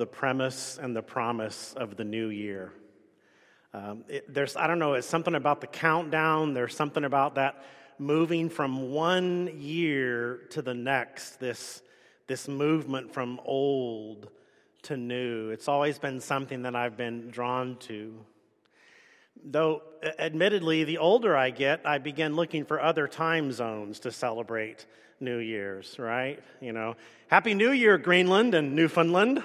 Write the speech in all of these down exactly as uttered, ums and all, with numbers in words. the premise and the promise of the new year. Um, it, there's, I don't know, it's something about the countdown. There's something about that moving from one year to the next, this, this movement from old to new. It's always been something that I've been drawn to. Though, admittedly, the older I get, I begin looking for other time zones to celebrate New Year's, right? You know, Happy New Year, Greenland and Newfoundland.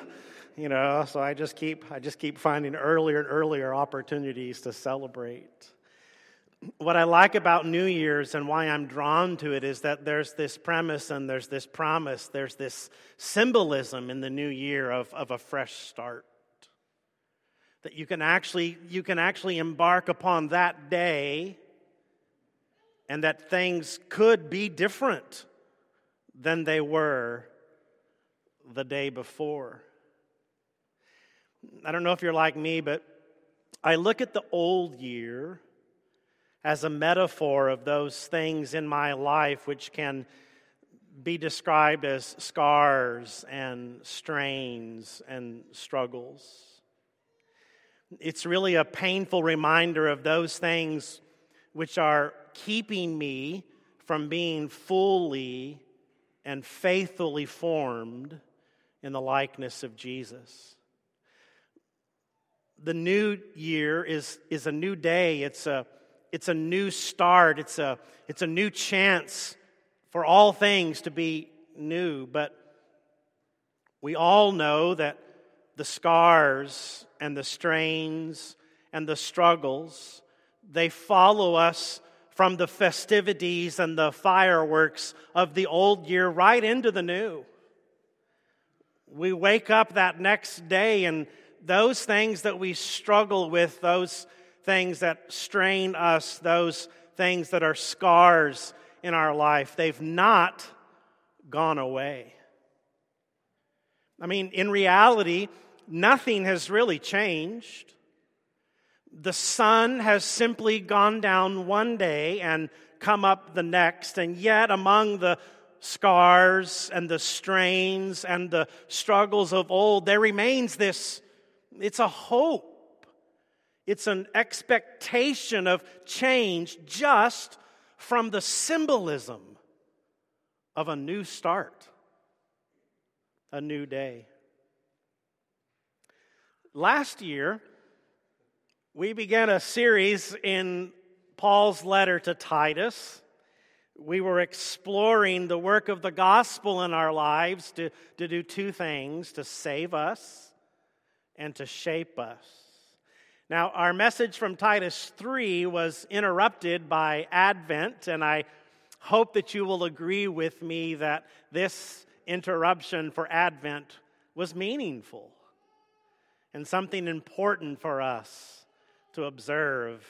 You know, so I just keep I just keep finding earlier and earlier opportunities to celebrate. What I like about New Year's and why I'm drawn to it is that there's this premise and there's this promise, there's this symbolism in the new year of, of a fresh start. That you can actually you can actually embark upon that day, and that things could be different than they were the day before. I don't know if you're like me, but I look at the old year as a metaphor of those things in my life which can be described as scars and strains and struggles. It's really a painful reminder of those things which are keeping me from being fully and faithfully formed in the likeness of Jesus. The new year is, is a new day. It's a it's a new start. It's a it's a new chance for all things to be new. But we all know that the scars and the strains and the struggles, they follow us from the festivities and the fireworks of the old year right into the new. We wake up that next day and those things that we struggle with, those things that strain us, those things that are scars in our life, they've not gone away. I mean, in reality, nothing has really changed. The sun has simply gone down one day and come up the next, and yet among the scars and the strains and the struggles of old, there remains this. It's a hope. It's an expectation of change just from the symbolism of a new start, a new day. Last year, we began a series in Paul's letter to Titus. We were exploring the work of the gospel in our lives to, to do two things, to save us and to shape us. Now, our message from Titus three was interrupted by Advent, and I hope that you will agree with me that this interruption for Advent was meaningful and something important for us to observe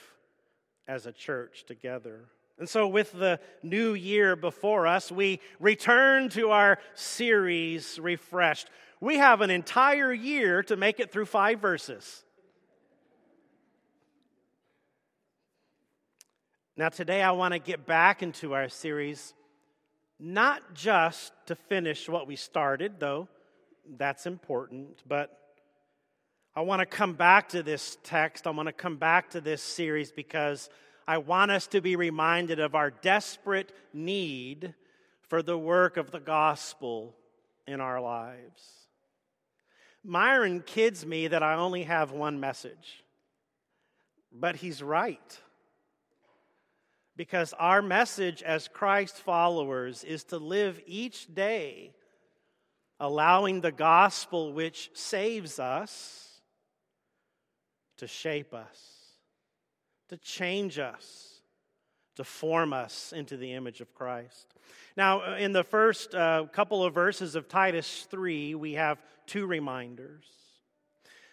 as a church together. And so with the new year before us, we return to our series, Refreshed. We have an entire year to make it through five verses. Now today I want to get back into our series, not just to finish what we started, though that's important, but I want to come back to this text, I want to come back to this series because I want us to be reminded of our desperate need for the work of the gospel in our lives. Myron kids me that I only have one message, but he's right. Because our message as Christ followers is to live each day allowing the gospel which saves us to shape us, to change us, to form us into the image of Christ. Now, in the first uh, couple of verses of Titus three, we have two reminders.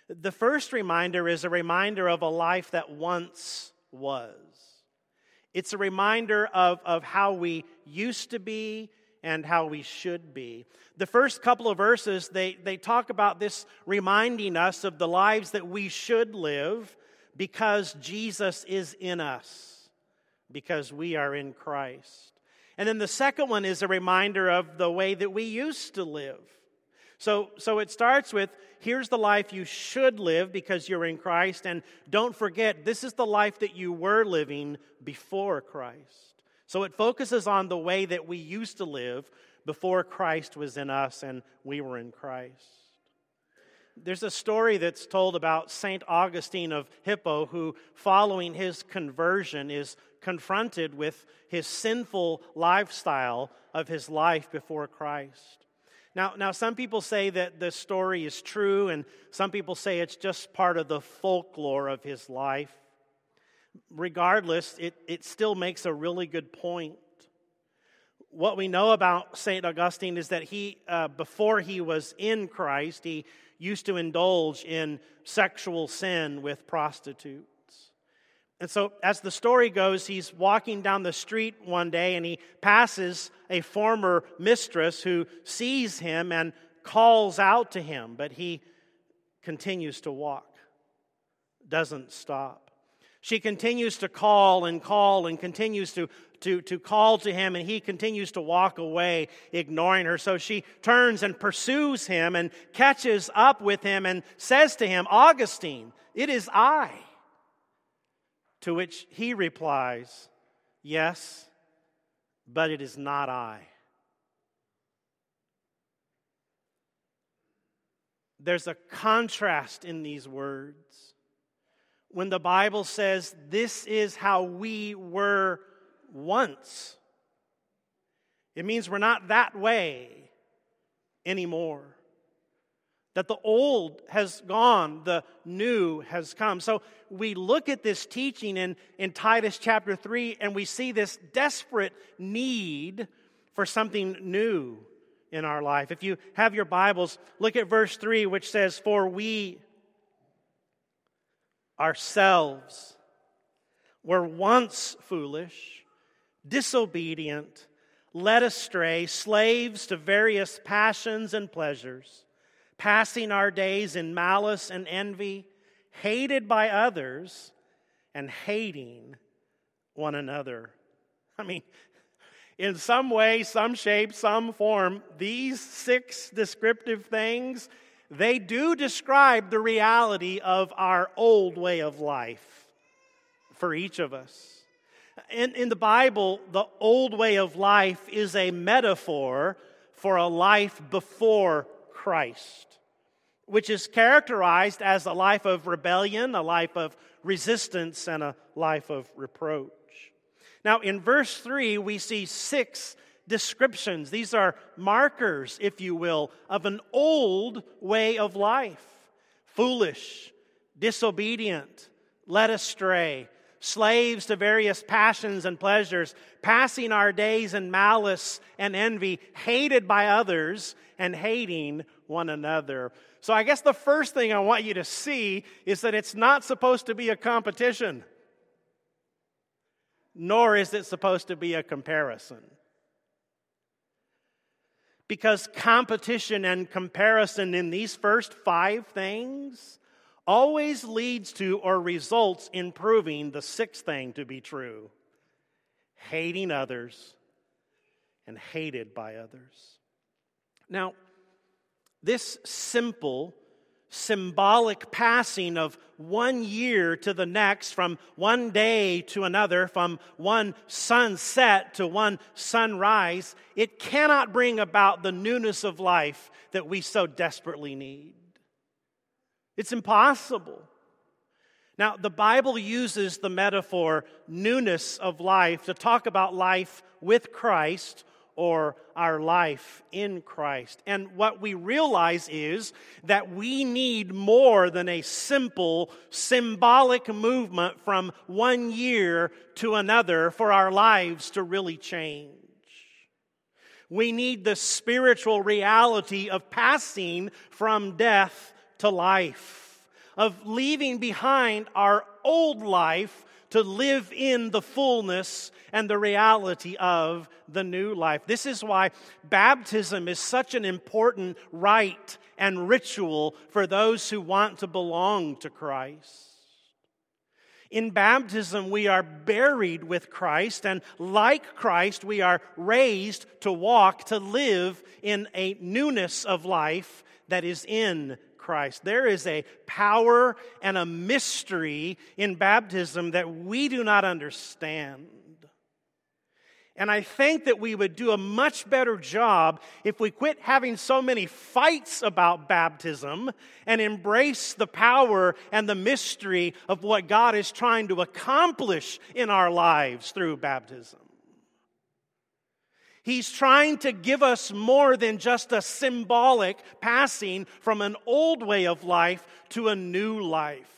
The first reminder is a reminder of a life that once was. It's a reminder of, of how we used to be and how we should be. The first couple of verses, they, they talk about this reminding us of the lives that we should live because Jesus is in us, because we are in Christ. And then the second one is a reminder of the way that we used to live. So, so it starts with, here's the life you should live because you're in Christ. And don't forget, this is the life that you were living before Christ. So it focuses on the way that we used to live before Christ was in us and we were in Christ. There's a story that's told about Saint Augustine of Hippo, who, following his conversion, is confronted with his sinful lifestyle of his life before Christ. Now, now some people say that the story is true, and some people say it's just part of the folklore of his life. Regardless, it, it still makes a really good point. What we know about Saint Augustine is that he, uh, before he was in Christ, he used to indulge in sexual sin with prostitutes. And so, as the story goes, he's walking down the street one day and he passes a former mistress who sees him and calls out to him, but he continues to walk, doesn't stop. She continues to call and call and continues to To, to call to him, and he continues to walk away, ignoring her. So she turns and pursues him and catches up with him and says to him, "Augustine, it is I." To which he replies, "Yes, but it is not I." There's a contrast in these words. When the Bible says, "This is how we were once," it means we're not that way anymore. That the old has gone, the new has come. So we look at this teaching in, in Titus chapter three, and we see this desperate need for something new in our life. If you have your Bibles, look at verse three, which says, "For we ourselves were once foolish, disobedient, led astray, slaves to various passions and pleasures, passing our days in malice and envy, hated by others, and hating one another." I mean, in some way, some shape, some form, these six descriptive things, they do describe the reality of our old way of life for each of us. In, in the Bible, the old way of life is a metaphor for a life before Christ, which is characterized as a life of rebellion, a life of resistance, and a life of reproach. Now, in verse three, we see six descriptions. These are markers, if you will, of an old way of life: foolish, disobedient, led astray, slaves to various passions and pleasures, passing our days in malice and envy, hated by others, and hating one another. So I guess the first thing I want you to see is that it's not supposed to be a competition, nor is it supposed to be a comparison. Because competition and comparison in these first five things always leads to or results in proving the sixth thing to be true: hating others and hated by others. Now, this simple, symbolic passing of one year to the next, from one day to another, from one sunset to one sunrise, it cannot bring about the newness of life that we so desperately need. It's impossible. Now, the Bible uses the metaphor newness of life to talk about life with Christ, or our life in Christ. And what we realize is that we need more than a simple, symbolic movement from one year to another for our lives to really change. We need the spiritual reality of passing from death to life, of leaving behind our old life to live in the fullness and the reality of the new life. This is why baptism is such an important rite and ritual for those who want to belong to Christ. In baptism, we are buried with Christ, and like Christ, we are raised to walk, to live in a newness of life that is in Christ. Christ. There is a power and a mystery in baptism that we do not understand. And I think that we would do a much better job if we quit having so many fights about baptism and embrace the power and the mystery of what God is trying to accomplish in our lives through baptism. He's trying to give us more than just a symbolic passing from an old way of life to a new life.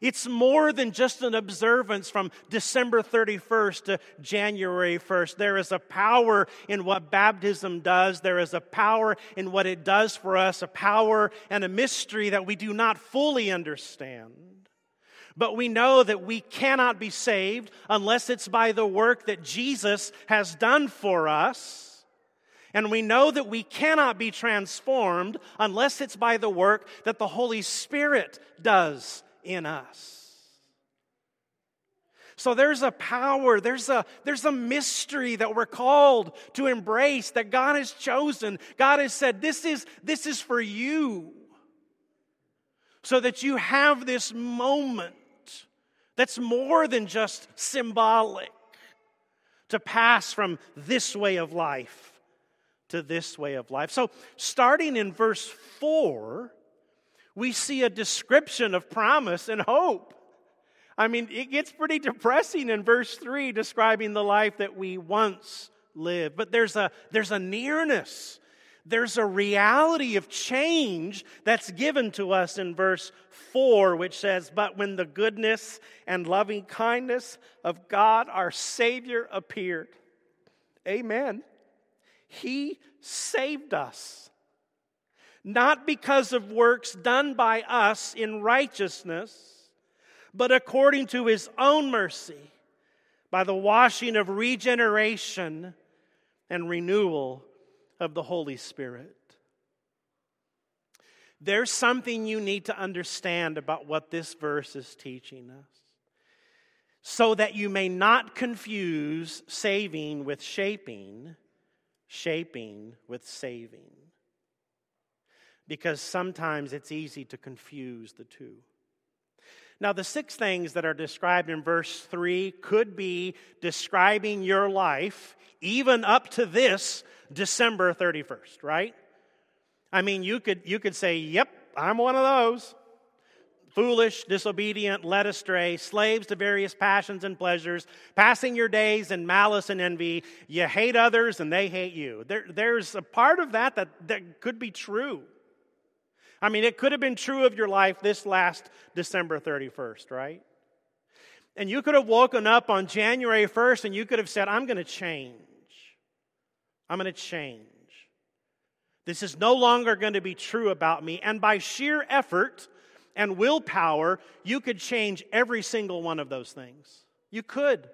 It's more than just an observance from December thirty-first to January first. There is a power in what baptism does. There is a power in what it does for us, a power and a mystery that we do not fully understand. But we know that we cannot be saved unless it's by the work that Jesus has done for us. And we know that we cannot be transformed unless it's by the work that the Holy Spirit does in us. So there's a power, there's a, there's a mystery that we're called to embrace, that God has chosen. God has said, this is, this is for you, so that you have this moment that's more than just symbolic, to pass from this way of life to this way of life. So starting in verse four, we see a description of promise and hope. I mean, it gets pretty depressing in verse three, describing the life that we once lived. But there's a, there's a nearness. There's a reality of change that's given to us in verse four, which says, "But when the goodness and loving kindness of God our Savior appeared." Amen. He saved us. Not because of works done by us in righteousness, but according to His own mercy, by the washing of regeneration and renewal of the Holy Spirit. There's something you need to understand about what this verse is teaching us, so that you may not confuse saving with shaping, shaping with saving. Because sometimes it's easy to confuse the two. Now, the six things that are described in verse three could be describing your life even up to this December thirty-first, right? I mean, you could you could say, yep, I'm one of those. Foolish, disobedient, led astray, slaves to various passions and pleasures, passing your days in malice and envy. You hate others and they hate you. There, there's a part of that, that that could be true. I mean, it could have been true of your life this last December thirty-first, right? And you could have woken up on January first and you could have said, I'm going to change. I'm going to change. This is no longer going to be true about me. And by sheer effort and willpower, you could change every single one of those things. You could.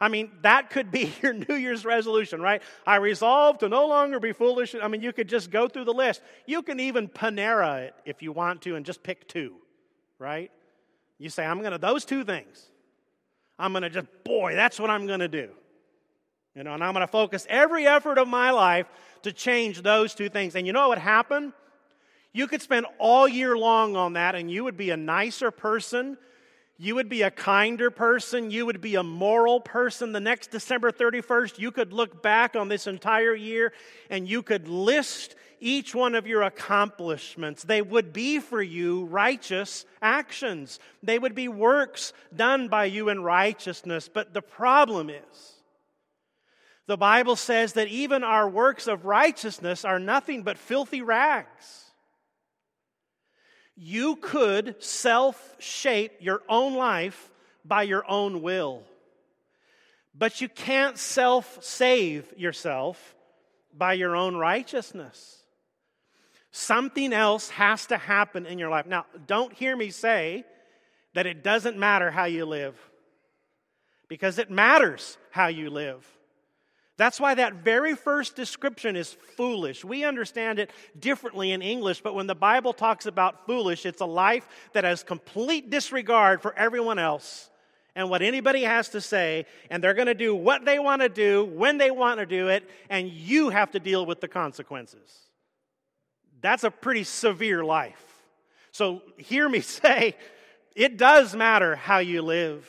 I mean, that could be your New Year's resolution, right? I resolve to no longer be foolish. I mean, you could just go through the list. You can even Panera it if you want to and just pick two, right? You say, I'm going to, those two things, I'm going to just, boy, that's what I'm going to do. You know, and I'm going to focus every effort of my life to change those two things. And you know what happened? You could spend all year long on that and you would be a nicer person. You would be a kinder person. You would be a moral person. The next December thirty-first, you could look back on this entire year and you could list each one of your accomplishments. They would be for you righteous actions. They would be works done by you in righteousness. But the problem is, the Bible says that even our works of righteousness are nothing but filthy rags. You could self-shape your own life by your own will. But you can't self-save yourself by your own righteousness. Something else has to happen in your life. Now, don't hear me say that it doesn't matter how you live, because it matters how you live. That's why that very first description is foolish. We understand it differently in English, but when the Bible talks about foolish, it's a life that has complete disregard for everyone else and what anybody has to say, and they're going to do what they want to do, when they want to do it, and you have to deal with the consequences. That's a pretty severe life. So hear me say, it does matter how you live.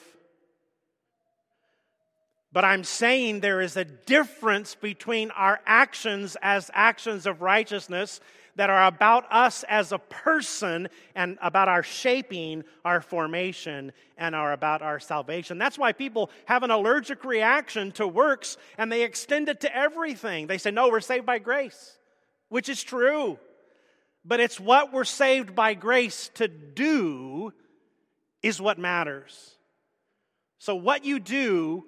But I'm saying there is a difference between our actions as actions of righteousness that are about us as a person and about our shaping, our formation, and are about our salvation. That's why people have an allergic reaction to works and they extend it to everything. They say, no, we're saved by grace, which is true. But it's what we're saved by grace to do is what matters. So what you do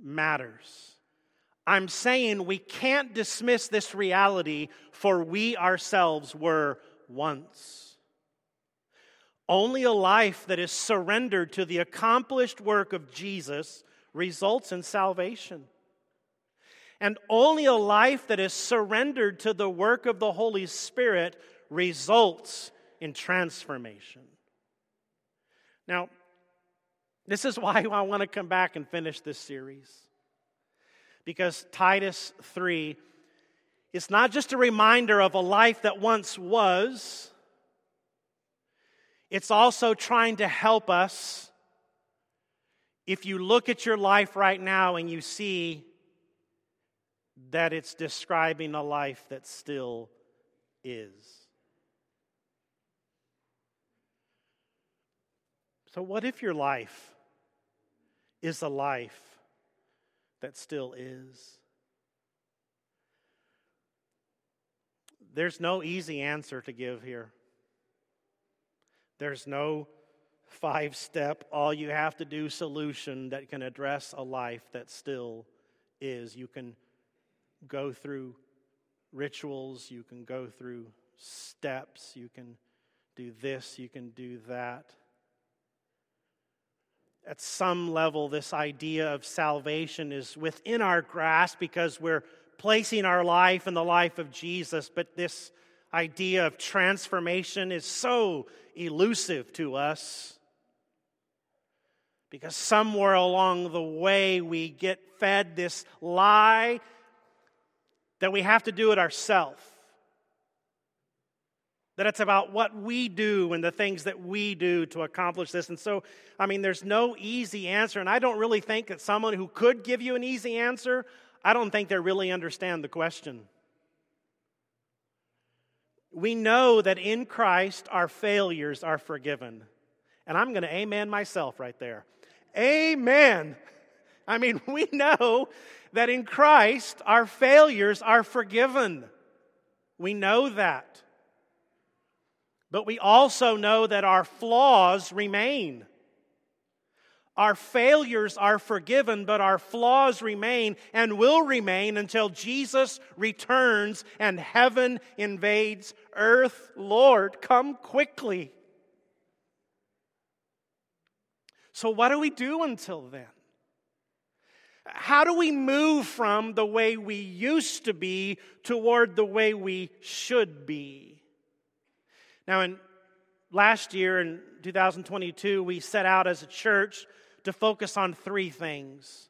matters. I'm saying we can't dismiss this reality, for we ourselves were once. Only a life that is surrendered to the accomplished work of Jesus results in salvation. And only a life that is surrendered to the work of the Holy Spirit results in transformation. Now, this is why I want to come back and finish this series. Because Titus three is not just a reminder of a life that once was. It's also trying to help us. If you look at your life right now and you see that it's describing a life that still is. So what if your life is a life that still is? There's no easy answer to give here. There's no five-step, all-you-have-to-do solution that can address a life that still is. You can go through rituals. You can go through steps. You can do this. You can do that. At some level, this idea of salvation is within our grasp because we're placing our life in the life of Jesus. But this idea of transformation is so elusive to us because somewhere along the way we get fed this lie that we have to do it ourselves. That it's about what we do and the things that we do to accomplish this. And so, I mean, there's no easy answer. And I don't really think that someone who could give you an easy answer, I don't think they really understand the question. We know that in Christ our failures are forgiven. And I'm going to amen myself right there. Amen. I mean, we know that in Christ our failures are forgiven. We know that. But we also know that our flaws remain. Our failures are forgiven, but our flaws remain and will remain until Jesus returns and heaven invades earth. Lord, come quickly. So what do we do until then? How do we move from the way we used to be toward the way we should be? Now, in last year, in two thousand twenty-two, we set out as a church to focus on three things.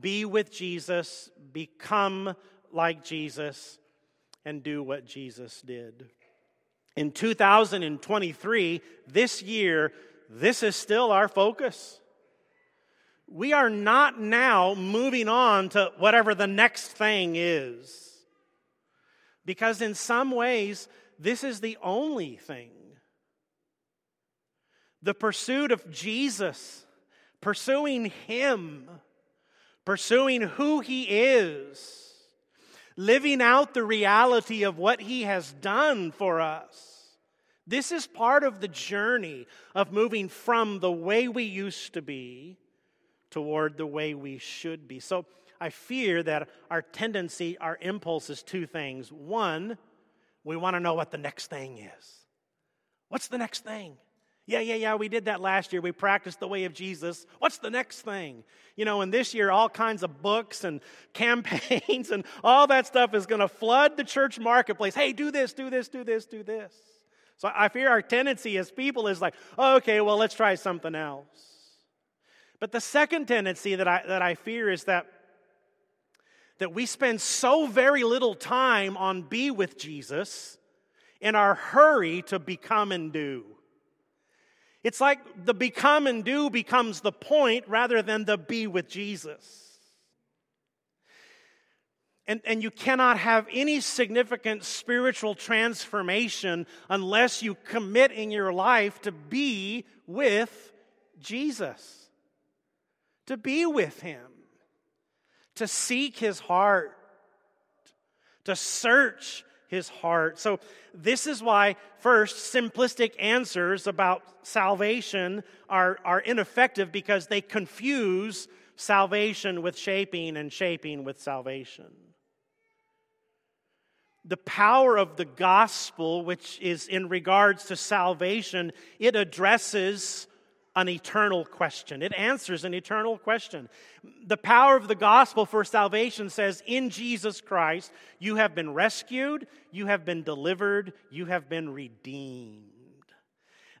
Be with Jesus, become like Jesus, and do what Jesus did. In two thousand twenty-three, this year, this is still our focus. We are not now moving on to whatever the next thing is. Because in some ways, this is the only thing. The pursuit of Jesus, pursuing Him, pursuing who He is, living out the reality of what He has done for us. This is part of the journey of moving from the way we used to be toward the way we should be. So I fear that our tendency, our impulse is two things. One, we want to know what the next thing is. What's the next thing? Yeah, yeah, yeah, we did that last year. We practiced the way of Jesus. What's the next thing? You know, and this year, all kinds of books and campaigns and all that stuff is going to flood the church marketplace. Hey, do this, do this, do this, do this. So I fear our tendency as people is like, oh, okay, well, let's try something else. But the second tendency that I, that I fear is that that we spend so very little time on be with Jesus in our hurry to become and do. It's like the become and do becomes the point rather than the be with Jesus. And, and you cannot have any significant spiritual transformation unless you commit in your life to be with Jesus. To be with Him. To seek His heart. To search His heart. So this is why, first, simplistic answers about salvation are, are ineffective because they confuse salvation with shaping and shaping with salvation. The power of the gospel, which is in regards to salvation, it addresses an eternal question. It answers an eternal question. The power of the gospel for salvation says, in Jesus Christ, you have been rescued, you have been delivered, you have been redeemed.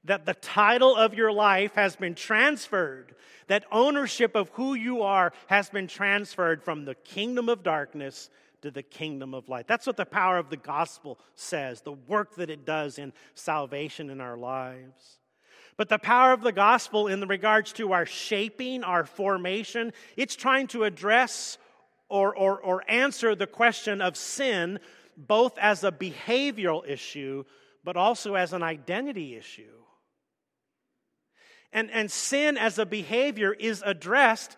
That the title of your life has been transferred. That ownership of who you are has been transferred from the kingdom of darkness to the kingdom of light. That's what the power of the gospel says, the work that it does in salvation in our lives. But the power of the gospel in regards to our shaping, our formation, it's trying to address or, or, or answer the question of sin, both as a behavioral issue, but also as an identity issue. And, and sin as a behavior is addressed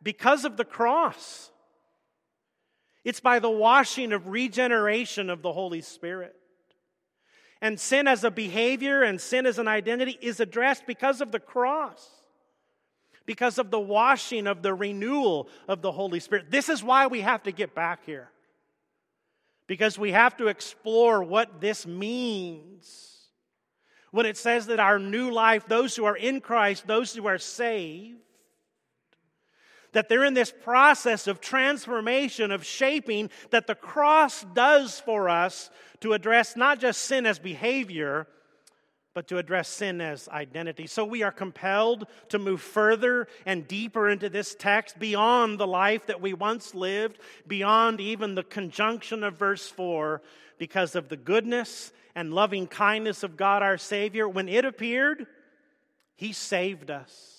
because of the cross. It's by the washing of regeneration of the Holy Spirit. And sin as a behavior and sin as an identity is addressed because of the cross. Because of the washing of the renewal of the Holy Spirit. This is why we have to get back here. Because we have to explore what this means. When it says that our new life, those who are in Christ, those who are saved, that they're in this process of transformation, of shaping, that the cross does for us to address not just sin as behavior, but to address sin as identity. So we are compelled to move further and deeper into this text, beyond the life that we once lived, beyond even the conjunction of verse four, because of the goodness and loving kindness of God our Savior. When it appeared, He saved us.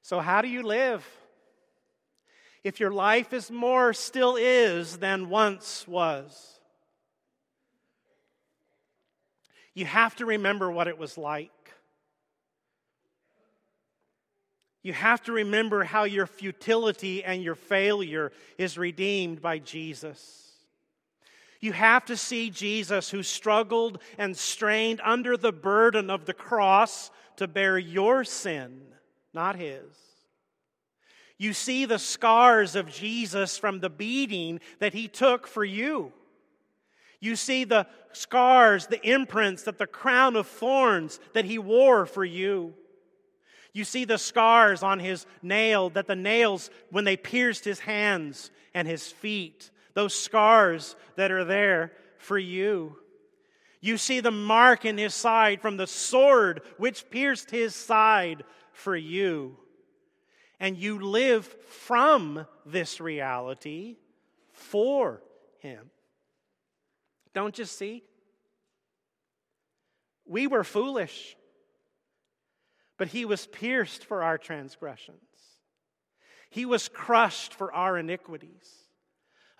So how do you live? If your life is more, still is, than once was. You have to remember what it was like. You have to remember how your futility and your failure is redeemed by Jesus. You have to see Jesus, who struggled and strained under the burden of the cross to bear your sin, not His. You see the scars of Jesus from the beating that He took for you. You see the scars, the imprints, that the crown of thorns that He wore for you. You see the scars on His nail, that the nails, when they pierced His hands and His feet, those scars that are there for you. You see the mark in His side from the sword which pierced His side for you. And you live from this reality for Him. Don't you see? We were foolish, but He was pierced for our transgressions. He was crushed for our iniquities.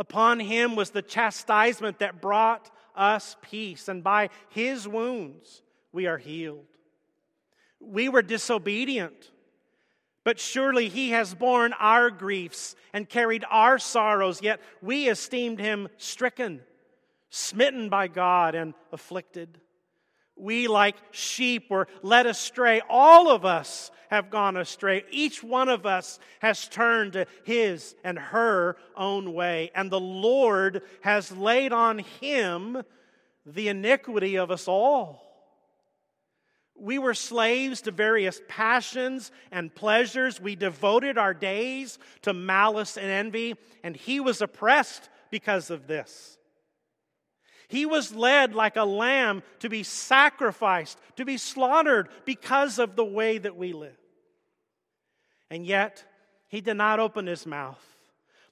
Upon Him was the chastisement that brought us peace, and by His wounds we are healed. We were disobedient, but surely He has borne our griefs and carried our sorrows, yet we esteemed Him stricken, smitten by God, and afflicted. We, like sheep, were led astray. All of us have gone astray. Each one of us has turned to his and her own way, and the Lord has laid on Him the iniquity of us all. We were slaves to various passions and pleasures. We devoted our days to malice and envy, and he was oppressed because of this. He was led like a lamb to be sacrificed, to be slaughtered because of the way that we live. And yet, he did not open his mouth.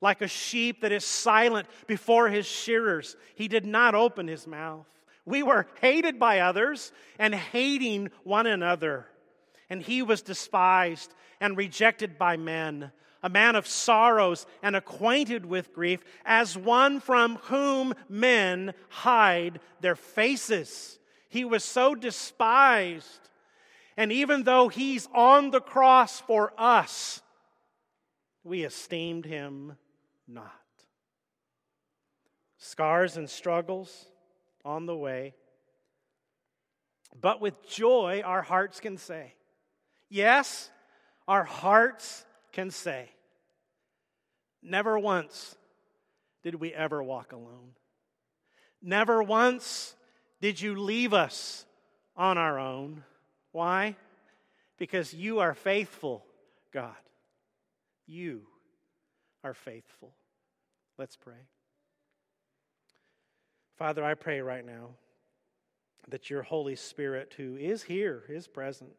Like a sheep that is silent before his shearers, he did not open his mouth. We were hated by others and hating one another. And he was despised and rejected by men, a man of sorrows and acquainted with grief, as one from whom men hide their faces. He was so despised. And even though he's on the cross for us, we esteemed him not. Scars and struggles on the way, but with joy our hearts can say, yes, our hearts can say, never once did we ever walk alone. Never once did you leave us on our own. Why? Because you are faithful, God. You are faithful. Let's pray. Father, I pray right now that your Holy Spirit, who is here, is present,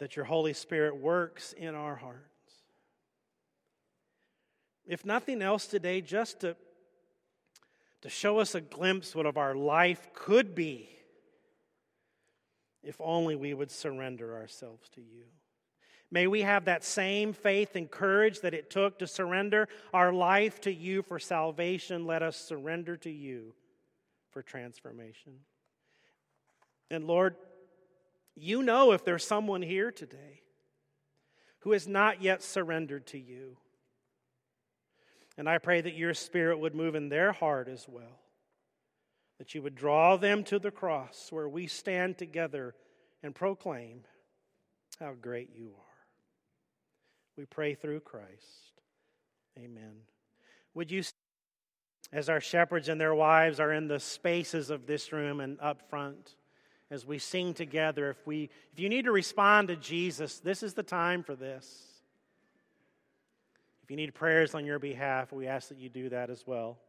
that your Holy Spirit works in our hearts. If nothing else today, just to, to show us a glimpse what of our life could be if only we would surrender ourselves to you. May we have that same faith and courage that it took to surrender our life to you for salvation. Let us surrender to you for transformation. And Lord, you know if there's someone here today who has not yet surrendered to you. And I pray that your Spirit would move in their heart as well, that you would draw them to the cross where we stand together and proclaim how great you are. We pray through Christ. Amen. Would you, as our shepherds and their wives are in the spaces of this room and up front, as we sing together, if we, if you need to respond to Jesus, this is the time for this. If you need prayers on your behalf, we ask that you do that as well.